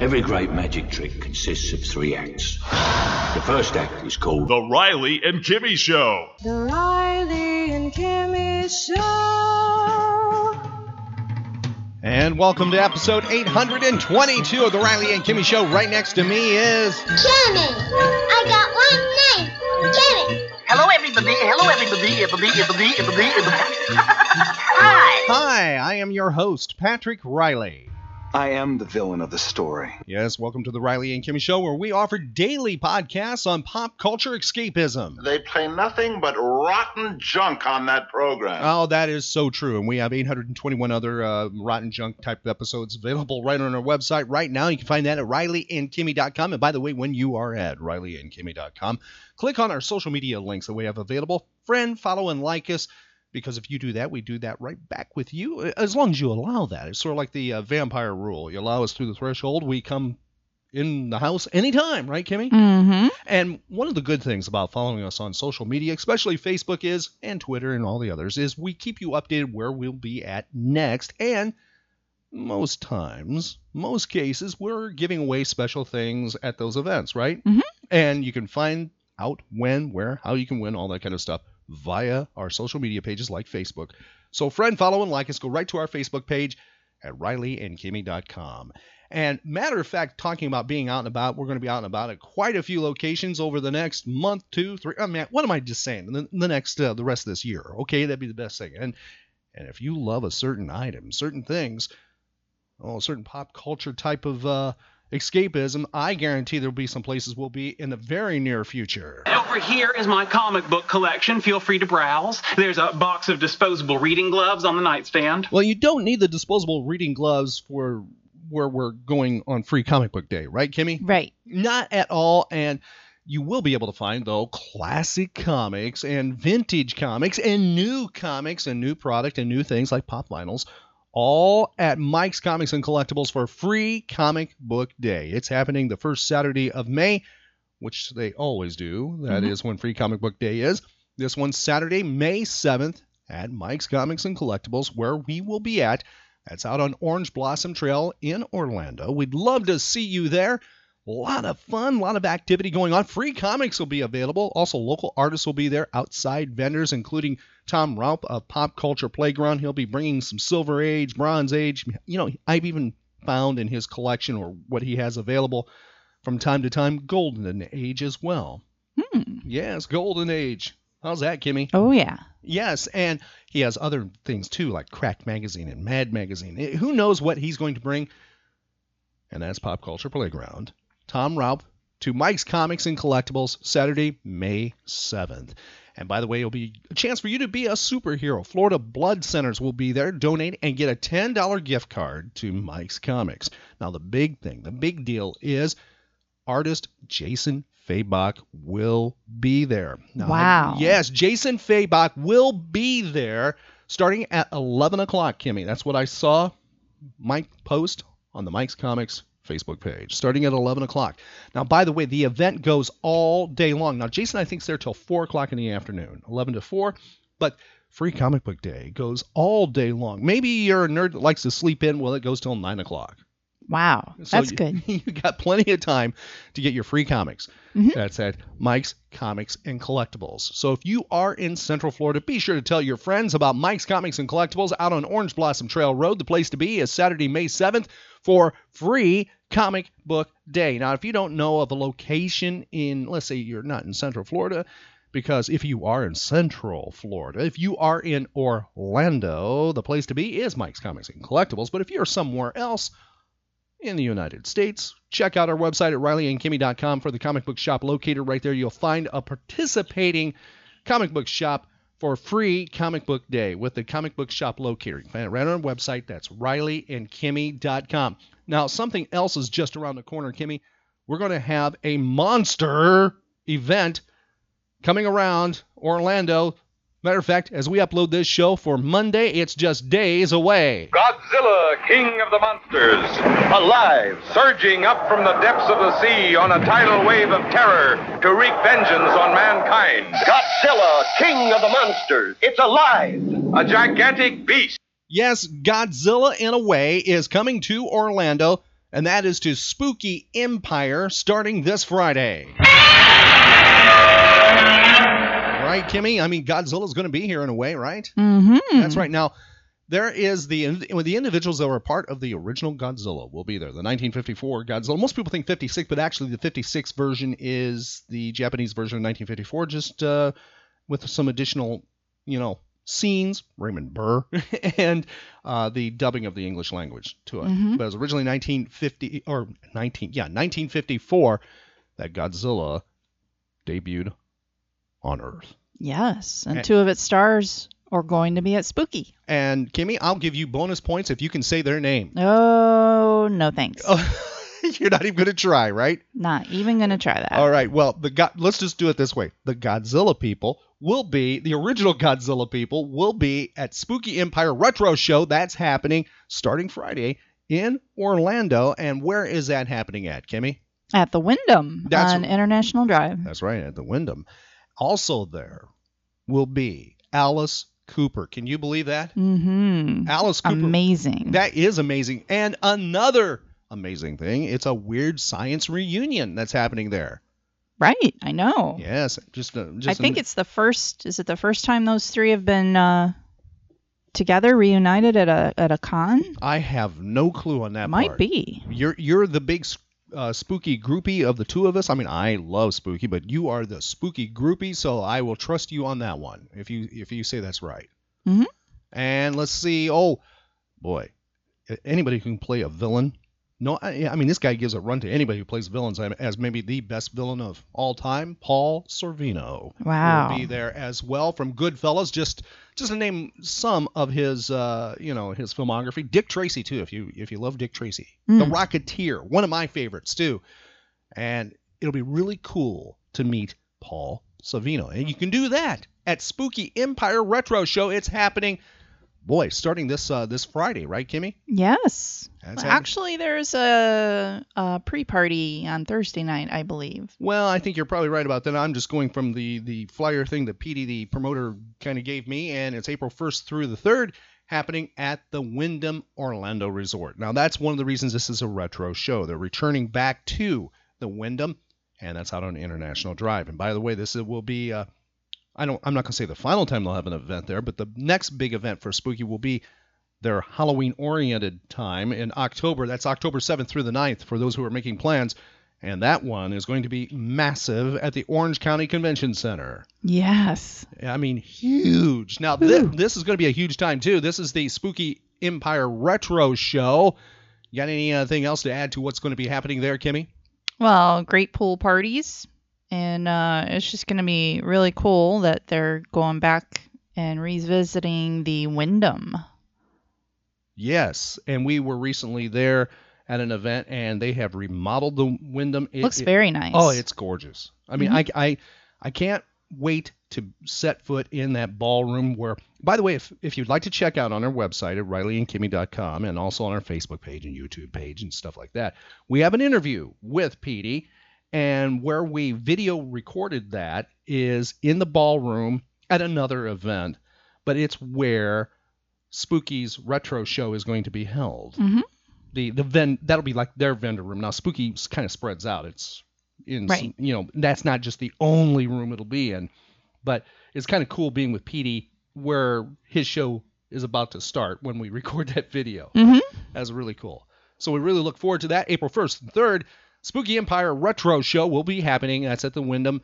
Every great magic trick consists of three acts. The first act is called The Riley and Kimmy Show. The Riley and Kimmy Show. And welcome to episode 822 of The Riley and Kimmy Show. Right next to me is... Kimmy! I got one name. Get it! Hello everybody. Hi! I am your host, Patrick Riley. I am the villain of the story. Yes, welcome to the Riley and Kimmy Show, where we offer daily podcasts on pop culture escapism. They play nothing but rotten junk on that program. Oh, that is so true. And we have 821 other rotten junk type episodes available right on our website right now. You can find that at RileyandKimmy.com. And by the way, when you are at RileyandKimmy.com, click on our social media links that we have available. Friend, follow, and like us. Because if you do that, we do that right back with you, as long as you allow that. It's sort of like the vampire rule. You allow us through the threshold, we come in the house anytime, right, Kimmy? Mm-hmm. And one of the good things about following us on social media, especially Facebook is, and Twitter and all the others, is we keep you updated where we'll be at next. And most times, most cases, we're giving away special things at those events, right? Mm-hmm. And you can find out when, where, how you can win, all that kind of stuff, via our social media pages like Facebook. So friend, follow, and like us. Go right to our Facebook page at RileyandKimmy.com. And matter of fact, talking about being out and about, we're going to be out and about at quite a few locations over the next month, two, three. I mean, what am I just saying? The rest of this year. Okay, that'd be the best thing. And if you love a certain item, certain things, a certain pop culture type of escapism, I guarantee there'll be some places we'll be in the very near future. Over here is my comic book collection. Feel free to browse. There's a box of disposable reading gloves on the nightstand. Well, you don't need the disposable reading gloves for where we're going on free comic book day, right, Kimmy? Right. Not at all. And you will be able to find, though, classic comics and vintage comics and new product and new things like pop vinyls, all at Mike's Comics and Collectibles for free comic book day. It's happening the first Saturday of May, which they always do. That is when free comic book day is. This one's Saturday, May 7th at Mike's Comics and Collectibles, where we will be at. That's out on Orange Blossom Trail in Orlando. We'd love to see you there. A lot of fun, a lot of activity going on. Free comics will be available. Also, local artists will be there, outside vendors, including Tom Raup of Pop Culture Playground. He'll be bringing some Silver Age, Bronze Age. You know, I've even found in his collection, or what he has available from time to time, Golden Age as well. Hmm. Yes, Golden Age. How's that, Kimmy? Oh, yeah. Yes, and he has other things, too, like Crack Magazine and Mad Magazine. Who knows what he's going to bring? And that's Pop Culture Playground. Tom Raup to Mike's Comics and Collectibles, Saturday, May 7th. And by the way, it'll be a chance for you to be a superhero. Florida Blood Centers will be there. Donate and get a $10 gift card to Mike's Comics. Now, the big thing, the big deal is artist Jason Fabok will be there. Now, wow. Yes, Jason Fabok will be there starting at 11 o'clock, Kimmy. That's what I saw Mike post on the Mike's Comics Facebook page, starting at 11 o'clock. Now, by the way, the event goes all day long. Now, Jason, I think, is there till 4 o'clock in the afternoon, 11 to 4, but free comic book day goes all day long. Maybe you're a nerd that likes to sleep in. Well, it goes till 9 o'clock. Wow, so that's good. You got plenty of time to get your free comics. Mm-hmm. That's at Mike's Comics and Collectibles. So if you are in Central Florida, be sure to tell your friends about Mike's Comics and Collectibles out on Orange Blossom Trail Road. The place to be is Saturday, May 7th for free comic book day. Now, if you don't know of a location in, let's say you're not in Central Florida, because if you are in Central Florida, if you are in Orlando, the place to be is Mike's Comics and Collectibles. But if you're somewhere else in the United States, check out our website at RileyandKimmy.com for the comic book shop locator. Right there, you'll find a participating comic book shop for free comic book day with the comic book shop locator. You can find it right on our website. That's RileyandKimmy.com. Now, something else is just around the corner, Kimmy. We're going to have a monster event coming around Orlando. Matter of fact, as we upload this show for Monday, it's just days away. Godzilla, King of the Monsters, alive, surging up from the depths of the sea on a tidal wave of terror to wreak vengeance on mankind. Godzilla, King of the Monsters, it's alive, a gigantic beast. Yes, Godzilla, in a way, is coming to Orlando, and that is to Spooky Empire starting this Friday. Right, Kimmy? I mean, Godzilla's going to be here in a way, right? Mm-hmm. That's right. Now, there is the individuals that were part of the original Godzilla will be there. The 1954 Godzilla. Most people think 56, but actually the 56 version is the Japanese version of 1954, just with some additional, scenes, Raymond Burr, and the dubbing of the English language to it. Mm-hmm. But it was originally 1954 that Godzilla debuted on Earth. Yes, and two of its stars are going to be at Spooky. And Kimmy, I'll give you bonus points if you can say their name. Oh, no thanks. You're not even going to try, right? Not even going to try that. All right, well, let's just do it this way. The Godzilla people will be, the original Godzilla people will be at Spooky Empire Retro Show. That's happening starting Friday in Orlando. And where is that happening at, Kimmy? At the Wyndham on International Drive. That's right, at the Wyndham. Also there will be Alice Cooper. Can you believe that? Mm-hmm. Alice Cooper. Amazing. That is amazing. And another amazing thing, it's a weird science reunion that's happening there. Right, I know. Yes. I think it's the first, is it the first time those three have been together, reunited at a con? I have no clue on that part. Might be. You're the big spooky groupie of the two of us. I mean, I love spooky, but you are the spooky groupie, so I will trust you on that one if you say that's right. Mm-hmm. And let's see. Oh boy, anybody who can play a villain. No, I mean, this guy gives a run to anybody who plays villains as maybe the best villain of all time. Paul Sorvino will be there as well from Goodfellas. Just to name some of his, his filmography. Dick Tracy too, if you love Dick Tracy. The Rocketeer, one of my favorites too. And it'll be really cool to meet Paul Sorvino, and you can do that at Spooky Empire Retro Show. It's happening. Boy, starting this Friday, right, Kimmy? Yes. Actually, there's a pre-party on Thursday night, I believe. Well, I think you're probably right about that. I'm just going from the flyer thing that Petey, the promoter, kind of gave me, and it's April 1st through the 3rd, happening at the Wyndham Orlando Resort. Now, that's one of the reasons this is a retro show. They're returning back to the Wyndham, and that's out on International Drive. And by the way, this will be... I'm not going to say the final time they'll have an event there, but the next big event for Spooky will be their Halloween-oriented time in October. That's October 7th through the 9th for those who are making plans. And that one is going to be massive at the Orange County Convention Center. Yes. I mean, huge. Now, this is going to be a huge time, too. This is the Spooky Empire Retro Show. You got anything else to add to what's going to be happening there, Kimmy? Well, great pool parties. And it's just going to be really cool that they're going back and revisiting the Wyndham. Yes. And we were recently there at an event, and they have remodeled the Wyndham. It looks very nice. Oh, it's gorgeous. I mean, mm-hmm. I can't wait to set foot in that ballroom where, by the way, if you'd like to check out on our website at RileyandKimmy.com and also on our Facebook page and YouTube page and stuff like that, we have an interview with Petey. And where we video recorded that is in the ballroom at another event, but it's where Spooky's retro show is going to be held. Mm-hmm. That'll be like their vendor room. Now Spooky kind of spreads out. It's in right. Some, that's not just the only room it'll be in, but it's kind of cool being with Petey where his show is about to start when we record that video. Mm-hmm. That's really cool. So we really look forward to that. April 1st and 3rd. Spooky Empire Retro Show will be happening. That's at the Wyndham.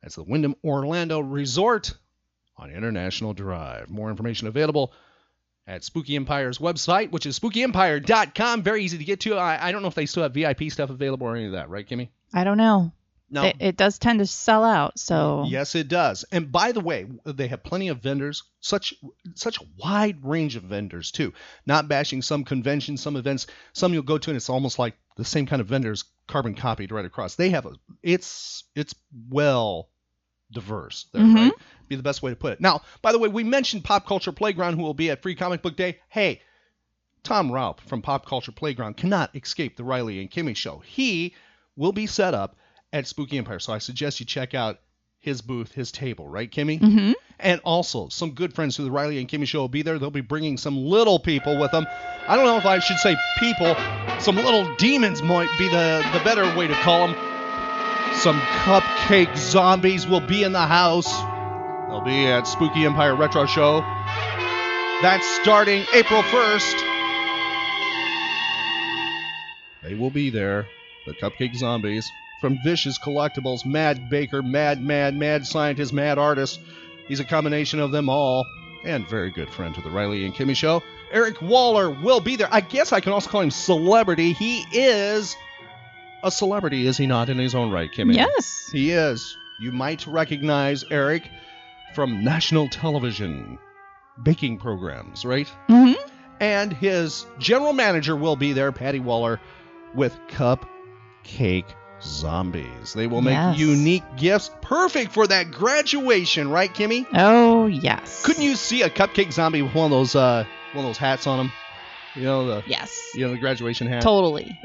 That's the Wyndham Orlando Resort on International Drive. More information available at Spooky Empire's website, which is SpookyEmpire.com. Very easy to get to. I don't know if they still have VIP stuff available or any of that. Right, Kimmy? I don't know. No, it does tend to sell out. So yes, it does. And by the way, they have plenty of vendors, such a wide range of vendors too. Not bashing some conventions, some events, some you'll go to, and it's almost like the same kind of vendors carbon copied right across. They have it's well diverse there, right? Be the best way to put it. Now, by the way, we mentioned Pop Culture Playground, who will be at Free Comic Book Day. Hey, Tom Raup from Pop Culture Playground cannot escape the Riley and Kimmy Show. He will be set up at Spooky Empire. So I suggest you check out his booth, his table, right, Kimmy? Mm-hmm. And also, some good friends who the Riley and Kimmy Show will be there. They'll be bringing some little people with them. I don't know if I should say people. Some little demons might be the better way to call them. Some Cupcake Zombies will be in the house. They'll be at Spooky Empire Retro Show. That's starting April 1st. They will be there, the Cupcake Zombies. From Vicious Collectibles, Mad Baker, Mad Scientist, Mad Artist. He's a combination of them all. And very good friend to the Riley and Kimmy Show. Eric Waller will be there. I guess I can also call him celebrity. He is a celebrity, is he not, in his own right, Kimmy? Yes. He is. You might recognize Eric from national television baking programs, right? Mm-hmm. And his general manager will be there, Patty Waller, with Cupcake Zombies. They will make unique gifts, perfect for that graduation, right, Kimmy? Oh yes. Couldn't you see a Cupcake Zombie with one of those hats on them? You know the the graduation hat. Totally.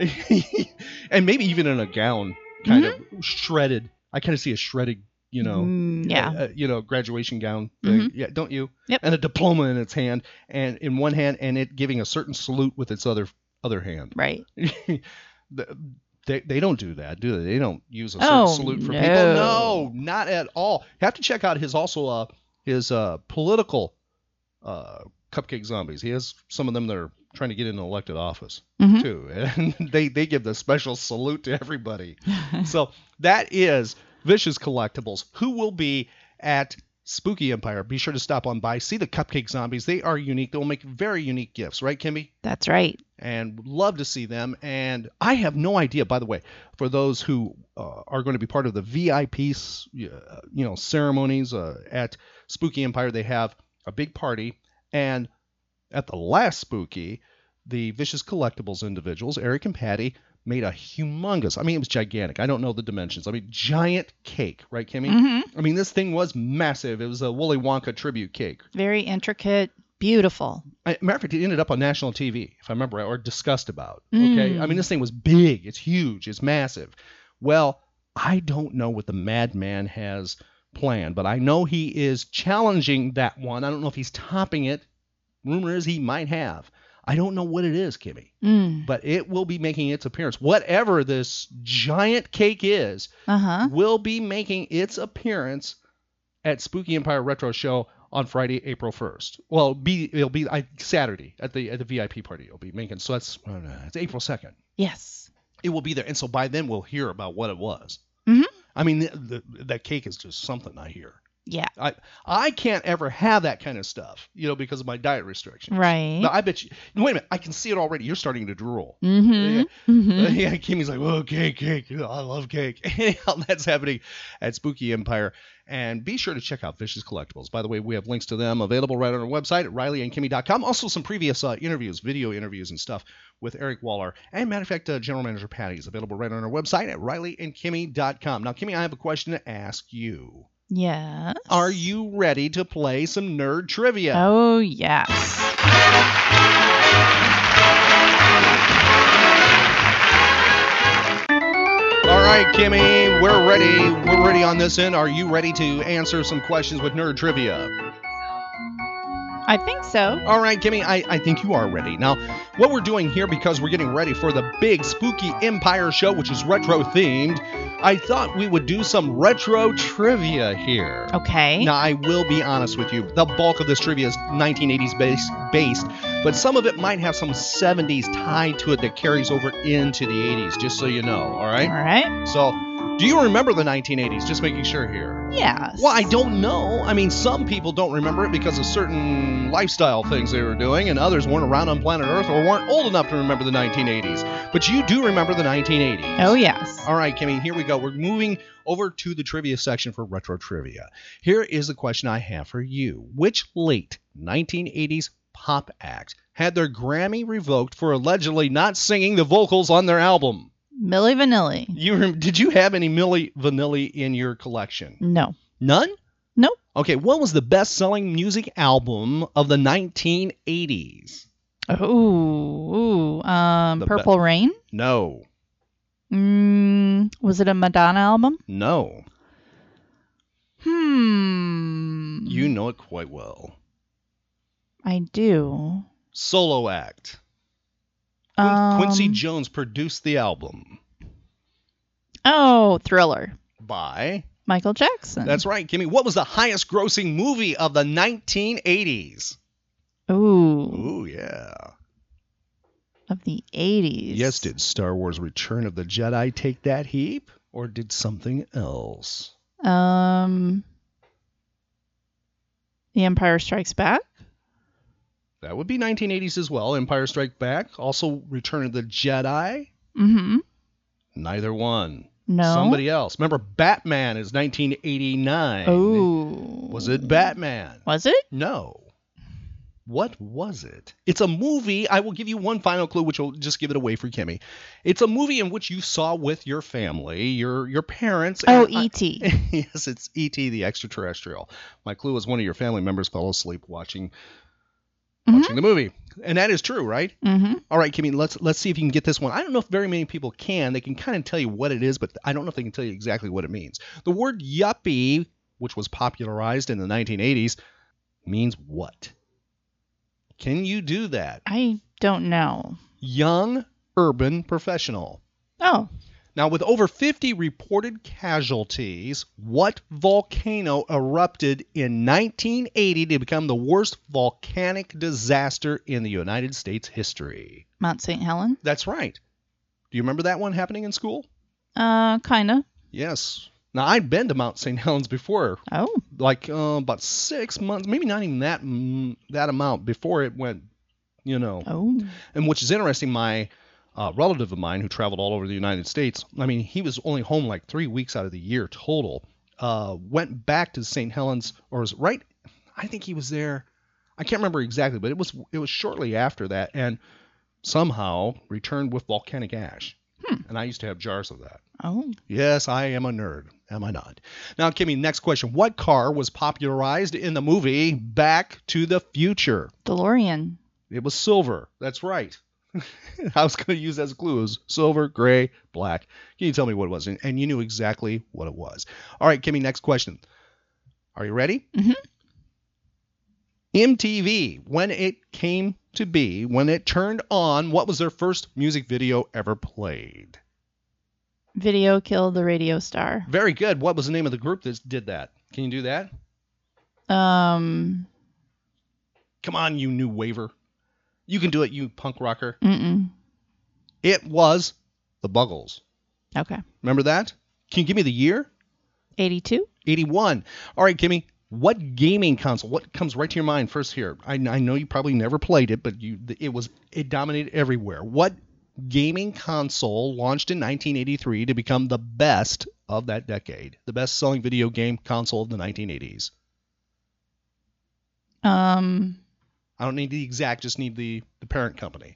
And maybe even in a gown, kind of shredded. I kind of see a shredded, graduation gown thing. Yeah, don't you? Yep. And a diploma in its hand, and in one hand, and it giving a certain salute with its other hand. Right. They don't do that, do they? They don't use a certain salute for people. No, not at all. You have to check out his his political Cupcake Zombies. He has some of them that are trying to get into elected office too, and they give the special salute to everybody. So that is Vicious Collectibles, who will be at Spooky Empire. Be sure to stop on by, see the Cupcake Zombies. They are unique. They will make very unique gifts, right, Kimmy? That's right. And love to see them. And I have no idea, by the way, for those who are going to be part of the VIP, ceremonies at Spooky Empire. They have a big party, and at the last Spooky, the Vicious Collectibles individuals, Eric and Patty, made a humongous, it was gigantic. I don't know the dimensions. Giant cake, right, Kimmy? Mm-hmm. This thing was massive. It was a Willy Wonka tribute cake. Very intricate, beautiful. Matter of fact, it ended up on national TV, if I remember right, or discussed about. Okay, this thing was big. It's huge. It's massive. Well, I don't know what the madman has planned, but I know he is challenging that one. I don't know if he's topping it. Rumor is he might have. I don't know what it is, Kimmy, but it will be making its appearance. Whatever this giant cake is, will be making its appearance at Spooky Empire Retro Show on Friday, April 1st. Well, it'll be Saturday at the VIP party. It'll be making, so that's it's April 2nd. Yes, it will be there, and so by then we'll hear about what it was. That cake is just something I hear. Yeah. I can't ever have that kind of stuff, because of my diet restrictions. Right. Now, I bet you. Wait a minute. I can see it already. You're starting to drool. Yeah. Kimmy's like, oh, cake. I love cake. That's happening at Spooky Empire. And be sure to check out Vicious Collectibles. By the way, we have links to them available right on our website at RileyandKimmy.com. Also, some previous interviews, video interviews and stuff with Eric Waller. And matter of fact, General Manager Patty is available right on our website at RileyandKimmy.com. Now, Kimmy, I have a question to ask you. Yes. Are you ready to play some nerd trivia? Oh, yes. All right, Kimmy, we're ready. We're ready on this end. Are you ready to answer some questions with nerd trivia? I think so. All right, Kimmy, I think you are ready. Now, what we're doing here, because we're getting ready for the big Spooky Empire show, which is retro-themed, I thought we would do some retro trivia here. Okay. Now, I will be honest with you. The bulk of this trivia is 1980s based, but some of it might have some 70s tied to it that carries over into the 80s, just so you know, all right? All right. So Do you remember the 1980s? Just making sure here. Yes. Well, I don't know. I mean, some people don't remember it because of certain lifestyle things they were doing, and others weren't around on planet Earth or weren't old enough to remember the 1980s. But you do remember the 1980s. Oh, yes. All right, Kimmy, here we go. We're moving over to the trivia section for retro trivia. Here is the question I have for you. Which late 1980s pop act had their Grammy revoked for allegedly not singing the vocals on their album? Milli Vanilli. Did you have any Milli Vanilli in your collection? No. None? Nope. Okay, what was the best-selling music album of the 1980s? Purple Rain? No. Was it a Madonna album? No. You know it quite well. I do. Solo act. Quincy Jones produced the album. Oh, Thriller. By? Michael Jackson. That's right, Kimmy. What was the highest grossing movie of the 1980s? Ooh. Ooh, yeah. Of the 80s. Yes, did Star Wars Return of the Jedi take that heap? Or did something else? The Empire Strikes Back? That would be 1980s as well. Empire Strikes Back. Also, Return of the Jedi. Mm-hmm. Neither one. No. Somebody else. Remember, Batman is 1989. Oh. Was it Batman? Was it? No. What was it? It's a movie. I will give you one final clue, which will just give it away for Kimmy. It's a movie in which you saw with your family, your parents. Oh, E.T. Yes, it's E.T. the Extraterrestrial. My clue is one of your family members fell asleep watching the movie. And that is true, right? Mm-hmm. All right, Kimmy, let's see if you can get this one. I don't know if very many people can. They can kind of tell you what it is, but I don't know if they can tell you exactly what it means. The word yuppie, which was popularized in the 1980s, means what? Can you do that? I don't know. Young urban professional. Oh. Now, with over 50 reported casualties, what volcano erupted in 1980 to become the worst volcanic disaster in the United States history? Mount St. Helens? That's right. Do you remember that one happening in school? Kind of. Yes. Now, I've been to Mount St. Helens before. Oh. Like about 6 months, maybe not even that amount before it went, you know. Oh. And which is interesting, my... A relative of mine who traveled all over the United States, I mean, he was only home like 3 weeks out of the year total, went back to St. Helens, or was right, I think he was there, I can't remember exactly, but it was shortly after that, and somehow returned with volcanic ash. And I used to have jars of that. Oh. Yes, I am a nerd, am I not? Now, Kimmy, next question. What car was popularized in the movie Back to the Future? DeLorean. It was silver. That's right. I was going to use that as a clue. It was silver, gray, black. Can you tell me what it was? And you knew exactly what it was. All right, Kimmy, next question. Are you ready? Mm-hmm. MTV, when it came to be, when it turned on, what was their first music video ever played? Video Killed the Radio Star. Very good. What was the name of the group that did that? Can you do that? Come on, you new waiver. You can do it, you punk rocker. Mm-mm. It was the Buggles. Okay. Remember that? Can you give me the year? 82. 81. All right, Kimmy. What gaming console? What comes right to your mind first here? I know you probably never played it, but it dominated everywhere. What gaming console launched in 1983 to become the best of that decade? The best-selling video game console of the 1980s. I don't need the exact, just need the parent company.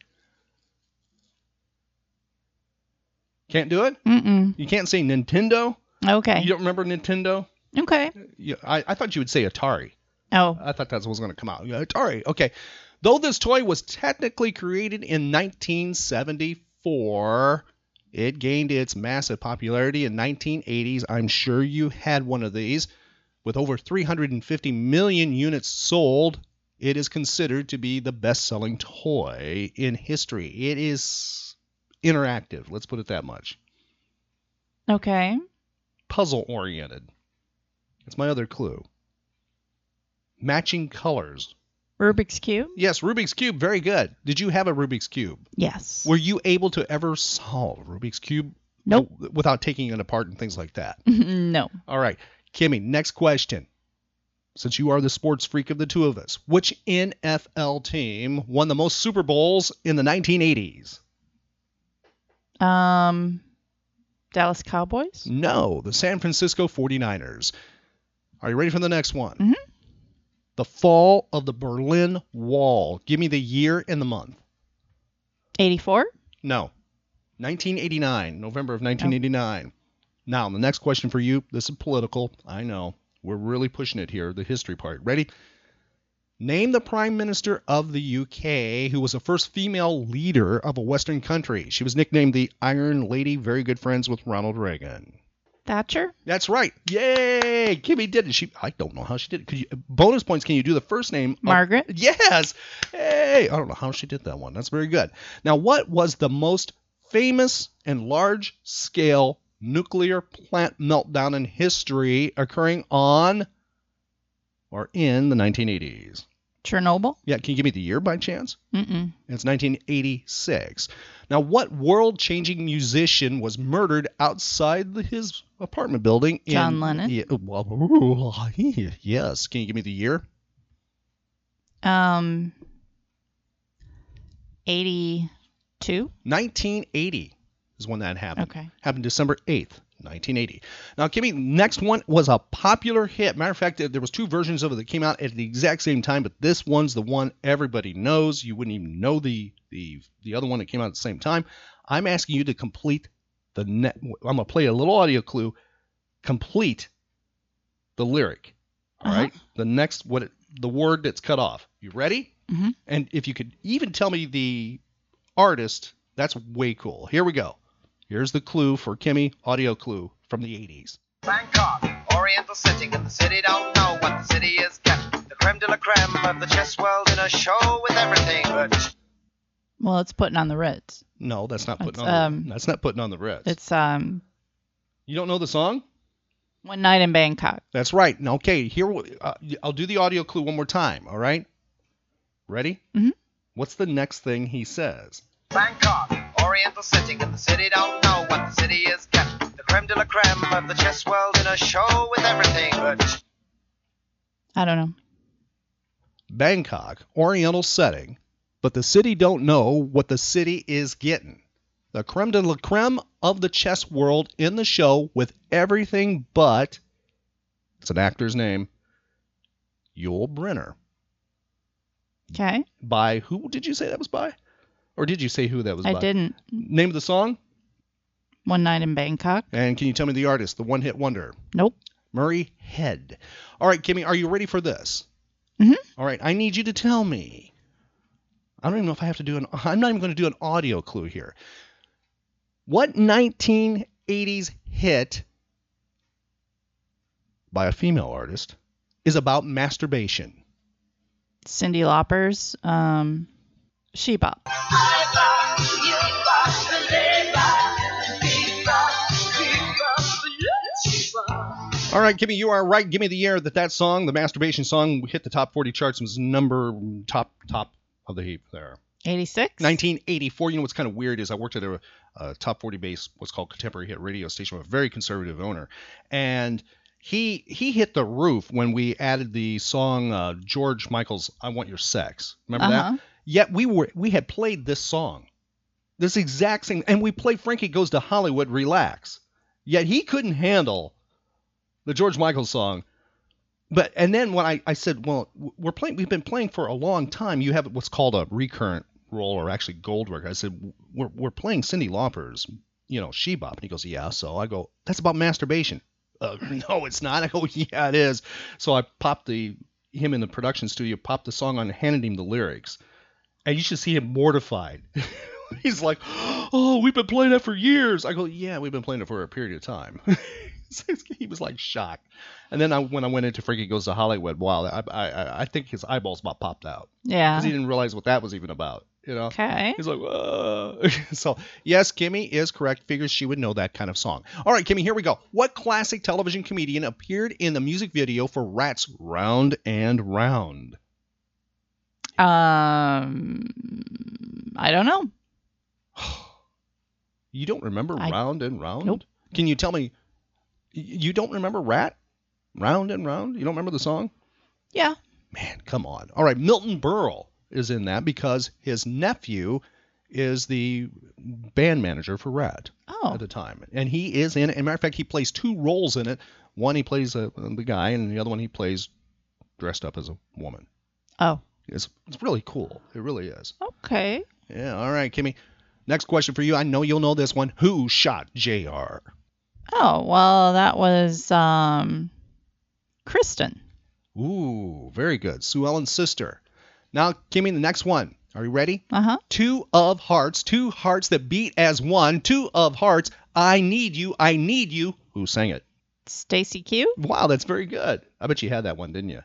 Can't do it? Mm-mm. You can't say Nintendo? Okay. You don't remember Nintendo? Okay. I thought you would say Atari. Oh. I thought that's what was going to come out. Atari, okay. Though this toy was technically created in 1974, it gained its massive popularity in 1980s. I'm sure you had one of these. With over 350 million units sold, it is considered to be the best-selling toy in history. It is interactive. Let's put it that much. Okay. Puzzle-oriented. That's my other clue. Matching colors. Rubik's Cube? Yes, Rubik's Cube. Very good. Did you have a Rubik's Cube? Yes. Were you able to ever solve Rubik's Cube Nope. Without taking it apart and things like that. No. All right. Kimmy, next question. Since you are the sports freak of the two of us, which NFL team won the most Super Bowls in the 1980s? Dallas Cowboys? No, the San Francisco 49ers. Are you ready for the next one? Mm-hmm. The fall of the Berlin Wall. Give me the year and the month. 84? No. 1989. November of 1989. Oh. Now, the next question for you. This is political. I know. We're really pushing it here, the history part. Ready? Name the Prime Minister of the UK who was the first female leader of a Western country. She was nicknamed the Iron Lady, very good friends with Ronald Reagan. Thatcher? That's right. Yay! Kimmy did it. I don't know how she did it. Bonus points, can you do the first name? Margaret? Yes! Hey! I don't know how she did that one. That's very good. Now, what was the most famous and large-scale nuclear plant meltdown in history occurring on or in the 1980s? Chernobyl? Yeah, can you give me the year by chance? Mm-mm. It's 1986. Now, what world-changing musician was murdered outside his apartment building? John Lennon? Yeah, well, yes. Can you give me the year? 82? 1980 is when that happened. Okay. Happened December 8th. 1980. Now, Kimmy, next one was a popular hit. Matter of fact, there was two versions of it that came out at the exact same time, but this one's the one everybody knows. You wouldn't even know the other one that came out at the same time. I'm asking you to complete I'm going to play a little audio clue. Complete the lyric. All right? The next, the word that's cut off. You ready? Mm-hmm. And if you could even tell me the artist, that's way cool. Here we go. Here's the clue for Kimmy, audio clue from the 80s. Bangkok, oriental setting, and the city don't know what the city is kept. The creme de la creme of the chess world in a show with everything but... Well, it's Putting on the Ritz. No, that's not Putting on the Ritz. It's You don't know the song? One Night in Bangkok. That's right. Okay, here I'll do the audio clue one more time, all right? Ready? Mm-hmm. What's the next thing he says? Bangkok, oriental setting, and the city don't know what the city is kept. The creme de la creme of the chess world in a show with everything but... I don't know. Bangkok, oriental setting, but the city don't know what the city is getting. The creme de la creme of the chess world in the show with everything but... It's an actor's name. Yul Brynner. Okay. By who did you say that was by? Or did you say who that was by? I didn't. Name of the song? One Night in Bangkok. And can you tell me the artist, the one-hit wonder? Nope. Murray Head. All right, Kimmy, are you ready for this? Mm-hmm. All right, I need you to tell me. I don't even know if I have to do I'm not even going to do an audio clue here. What 1980s hit by a female artist is about masturbation? Cyndi Lauper's, She Bop. All right, Kimmy, you are right. Give me the year that song, the masturbation song, hit the top 40 charts and was top of the heap there. 86? 1984. You know what's kind of weird is I worked at a top 40 base, what's called Contemporary Hit Radio Station, with a very conservative owner. And he hit the roof when we added the song George Michael's I Want Your Sex. Remember that? Yet we had played this song, this exact same, and we played Frankie Goes to Hollywood, Relax. Yet he couldn't handle the George Michael song. And then when I said, well, we've been playing for a long time. You have what's called a recurrent role, or actually gold work. I said, we're playing Cyndi Lauper's, She Bop. And he goes, yeah. So I go, that's about masturbation. No, it's not. I go, yeah, it is. So I popped him in the production studio, popped the song on, handed him the lyrics. And you should see him mortified. He's like, oh, we've been playing that for years. I go, yeah, we've been playing it for a period of time. He was like shocked. And then when I went into Frankie Goes to Hollywood, wow, I think his eyeballs about popped out. Yeah. Because he didn't realize what that was even about. Okay. He's like, whoa. So, yes, Kimmy is correct. Figures she would know that kind of song. All right, Kimmy, here we go. What classic television comedian appeared in the music video for Rat's Round and Round? I don't know. You don't remember Round and Round? Nope. Can you tell me, you don't remember Rat? Round and Round? You don't remember the song? Yeah. Man, come on. All right, Milton Berle is in that because his nephew is the band manager for Rat at the time. And he is in it. As a matter of fact, he plays two roles in it. One, he plays the guy, and the other one he plays dressed up as a woman. Oh. It's really cool. It really is. Okay. Yeah, all right, Kimmy. Next question for you. I know you'll know this one. Who shot JR? Oh, well, that was Kristen. Ooh, very good. Sue Ellen's sister. Now, Kimmy, the next one. Are you ready? Uh-huh. Two of hearts. Two hearts that beat as one. Two of hearts. I need you. I need you. Who sang it? Stacy Q. Wow, that's very good. I bet you had that one, didn't you?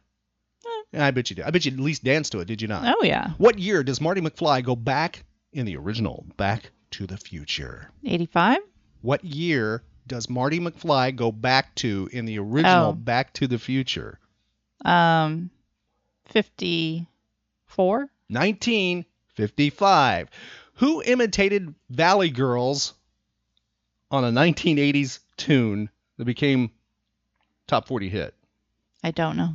Yeah, I bet you did. I bet you at least danced to it, did you not? Oh, yeah. What year does Marty McFly go back in the original Back to the Future? 85. What year does Marty McFly go back to in the original Back to the Future? 54. 1955. Who imitated Valley Girls on a 1980s tune that became top 40 hit? I don't know.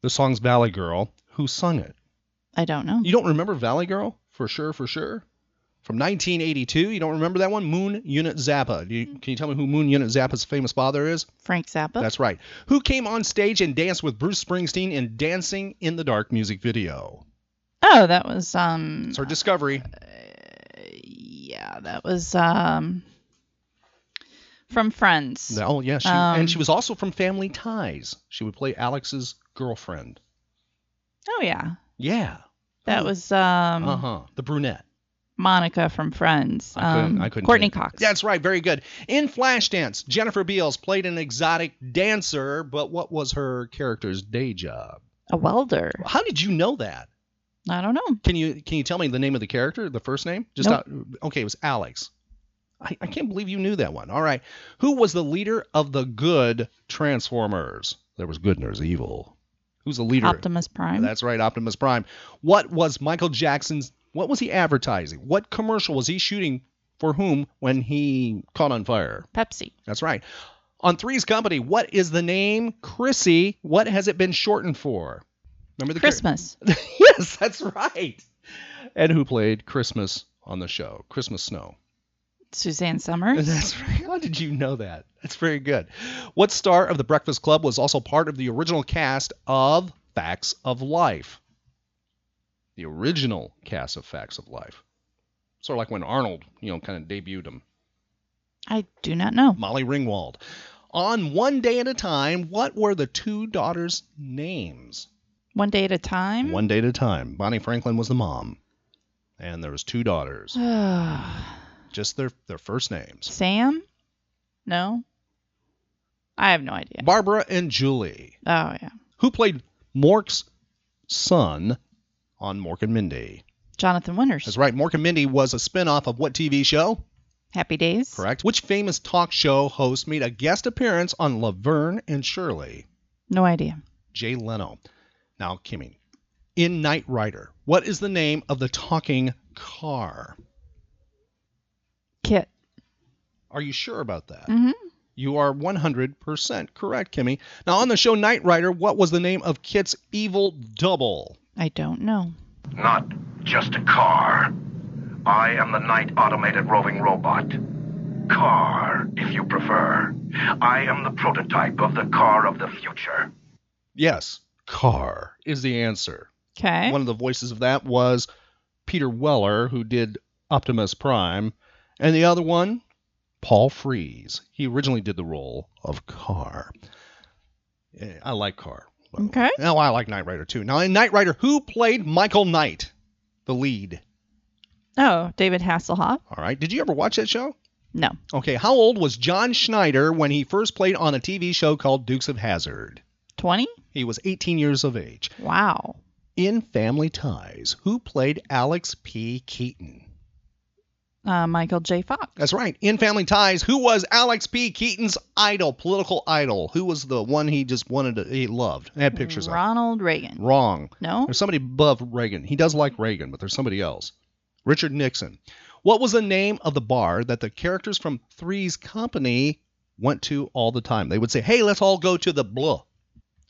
The song's Valley Girl. Who sung it? I don't know. You don't remember Valley Girl? For sure, for sure. From 1982, you don't remember that one? Moon Unit Zappa. Can you tell me who Moon Unit Zappa's famous father is? Frank Zappa. That's right. Who came on stage and danced with Bruce Springsteen in Dancing in the Dark music video? Oh, that was... it's her Discovery. Yeah, that was... From Friends. Oh, yeah. And she was also from Family Ties. She would play Alex's girlfriend. Oh, yeah. Yeah. That was... The brunette. Monica from Friends. I couldn't Courtney Cox. That's right. Very good. In Flashdance, Jennifer Beals played an exotic dancer, but what was her character's day job? A welder. How did you know that? I don't know. Can you tell me the name of the character, the first name? Just okay, it was Alex. I can't believe you knew that one. All right. Who was the leader of the good Transformers? There was good and there's evil. Who's the leader? Optimus Prime. That's right, Optimus Prime. What was Michael Jackson's, what was he advertising? What commercial was he shooting for whom when he caught on fire? Pepsi. That's right. On Three's Company, what is the name Chrissy? What has it been shortened for? Remember the Christmas. Yes, that's right. And who played Christmas on the show? Christmas Snow. Suzanne Summers. That's right. How did you know that? That's very good. What star of The Breakfast Club was also part of the original cast of Facts of Life? The original cast of Facts of Life. Sort of like when Arnold, kind of debuted him. I do not know. Molly Ringwald. On One Day at a Time, what were the two daughters' names? One Day at a Time? One Day at a Time. Bonnie Franklin was the mom. And there was two daughters. Just their first names. Sam? No. I have no idea. Barbara and Julie. Oh, yeah. Who played Mork's son on Mork and Mindy? Jonathan Winters. That's right. Mork and Mindy was a spinoff of what TV show? Happy Days. Correct. Which famous talk show host made a guest appearance on Laverne and Shirley? No idea. Jay Leno. Now, Kimmy, in Knight Rider, what is the name of the talking car? Kit. Are you sure about that? Mm-hmm. You are 100% correct, Kimmy. Now, on the show Knight Rider, what was the name of Kit's evil double? I don't know. Not just a car. I am the Knight Automated Roving Robot. Car, if you prefer. I am the prototype of the car of the future. Yes, car is the answer. Okay. One of the voices of that was Peter Weller, who did Optimus Prime. And the other one, Paul Frees. He originally did the role of Car. I like Car. Okay. Now I like Knight Rider, too. Now, in Knight Rider, who played Michael Knight, the lead? Oh, David Hasselhoff. All right. Did you ever watch that show? No. Okay. How old was John Schneider when he first played on a TV show called Dukes of Hazzard? 20? He was 18 years of age. Wow. In Family Ties, who played Alex P. Keaton? Michael J. Fox. That's right. In Family Ties, who was Alex P. Keaton's idol, political idol? Who was the one he just he loved? They had pictures Ronald Reagan. Wrong. No? There's somebody above Reagan. He does like Reagan, but there's somebody else. Richard Nixon. What was the name of the bar that the characters from Three's Company went to all the time? They would say, hey, let's all go to the blah.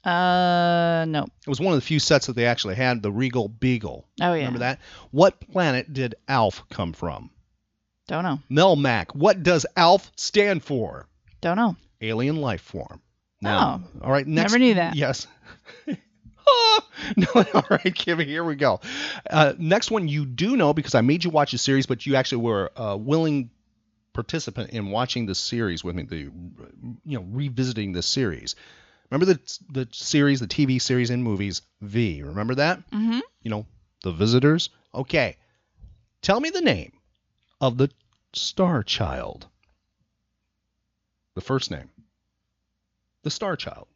No. It was one of the few sets that they actually had, the Regal Beagle. Oh, yeah. Remember that? What planet did Alf come from? Don't know. Melmac. What does Alf stand for? Don't know. Alien life form. No. Oh, all right. Next, never knew that. Yes. No, all right, Kimmy, here we go. Next one you do know because I made you watch the series, but you actually were a willing participant in watching the series with me, revisiting the series. Remember the series, the TV series and movies, V. Remember that? Mm-hmm. You know, The Visitors? Okay. Tell me the name of the Star Child. The first name. The Star Child.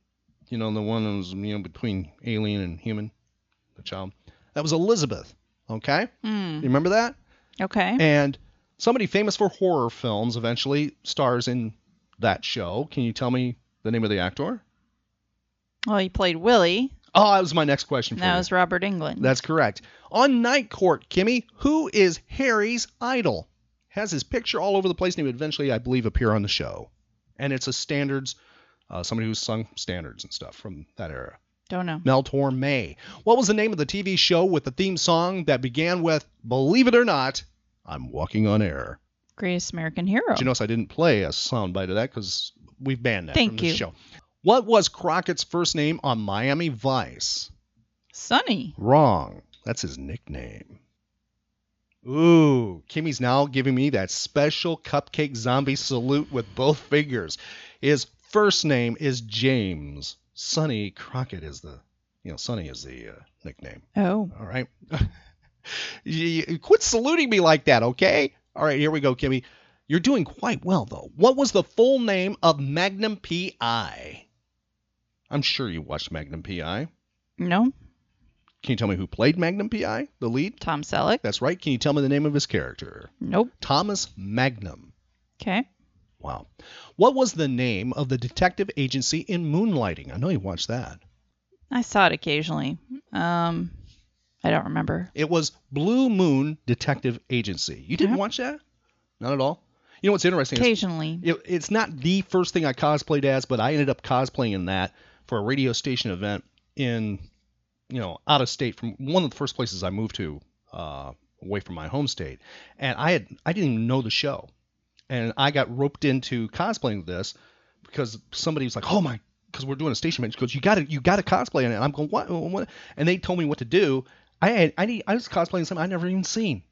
You know, the one that was, between alien and human, the child. That was Elizabeth, okay? Mm. You remember that? Okay. And somebody famous for horror films eventually stars in that show. Can you tell me the name of the actor? Well, he played Willie. Oh, that was my next question for you. That was Robert Englund. That's correct. On Night Court, Kimmy, who is Harry's idol? Has his picture all over the place, and he would eventually, I believe, appear on the show. And it's a standards... somebody who's sung standards and stuff from that era. Don't know. Mel Torme. What was the name of the TV show with the theme song that began with, believe it or not, I'm walking on air? Greatest American Hero. Did you notice I didn't play a soundbite of that because we've banned that from the show. What was Crockett's first name on Miami Vice? Sonny. Wrong. That's his nickname. Ooh, Kimmy's now giving me that special Cupcake Zombie salute with both fingers. His first name is James. Sonny Crockett is the nickname. Oh. All right. You quit saluting me like that, okay? All right, here we go, Kimmy. You're doing quite well, though. What was the full name of Magnum P.I.? I'm sure you watched Magnum P.I. No. Can you tell me who played Magnum P.I., the lead? Tom Selleck. That's right. Can you tell me the name of his character? Nope. Thomas Magnum. Okay. Wow. What was the name of the detective agency in Moonlighting? I know you watched that. I saw it occasionally. I don't remember. It was Blue Moon Detective Agency. You didn't watch that? Not at all? You know what's interesting? Occasionally. It's not the first thing I cosplayed as, but I ended up cosplaying in that for a radio station event in, out of state, from one of the first places I moved to away from my home state. And I didn't even know the show. And I got roped into cosplaying this because somebody was like, because we're doing a station match. She goes, you gotta cosplay on it. And I'm going, what? And they told me what to do. I was cosplaying something I'd never even seen.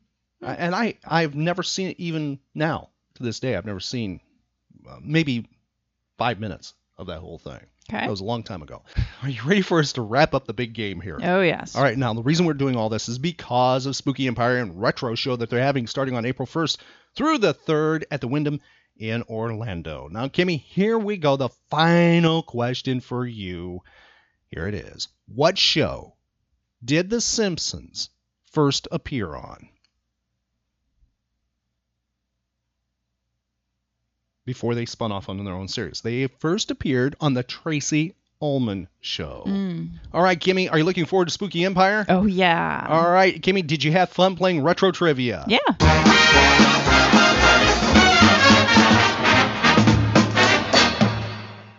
And I've never seen it even now. To this day, I've never seen maybe 5 minutes of that whole thing. Okay. That was a long time ago. Are you ready for us to wrap up the big game here? Oh, yes. All right. Now, the reason we're doing all this is because of Spooky Empire and Retro Show that they're having starting on April 1st through the 3rd at the Wyndham in Orlando. Now, Kimmy, here we go. The final question for you. Here it is. What show did The Simpsons first appear on? Before they spun off onto their own series. They first appeared on the Tracy Ullman Show. Mm. All right, Kimmy, are you looking forward to Spooky Empire? Oh, yeah. All right, Kimmy, did you have fun playing retro trivia? Yeah.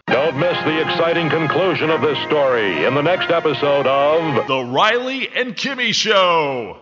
Don't miss the exciting conclusion of this story in the next episode of The Riley and Kimmy Show.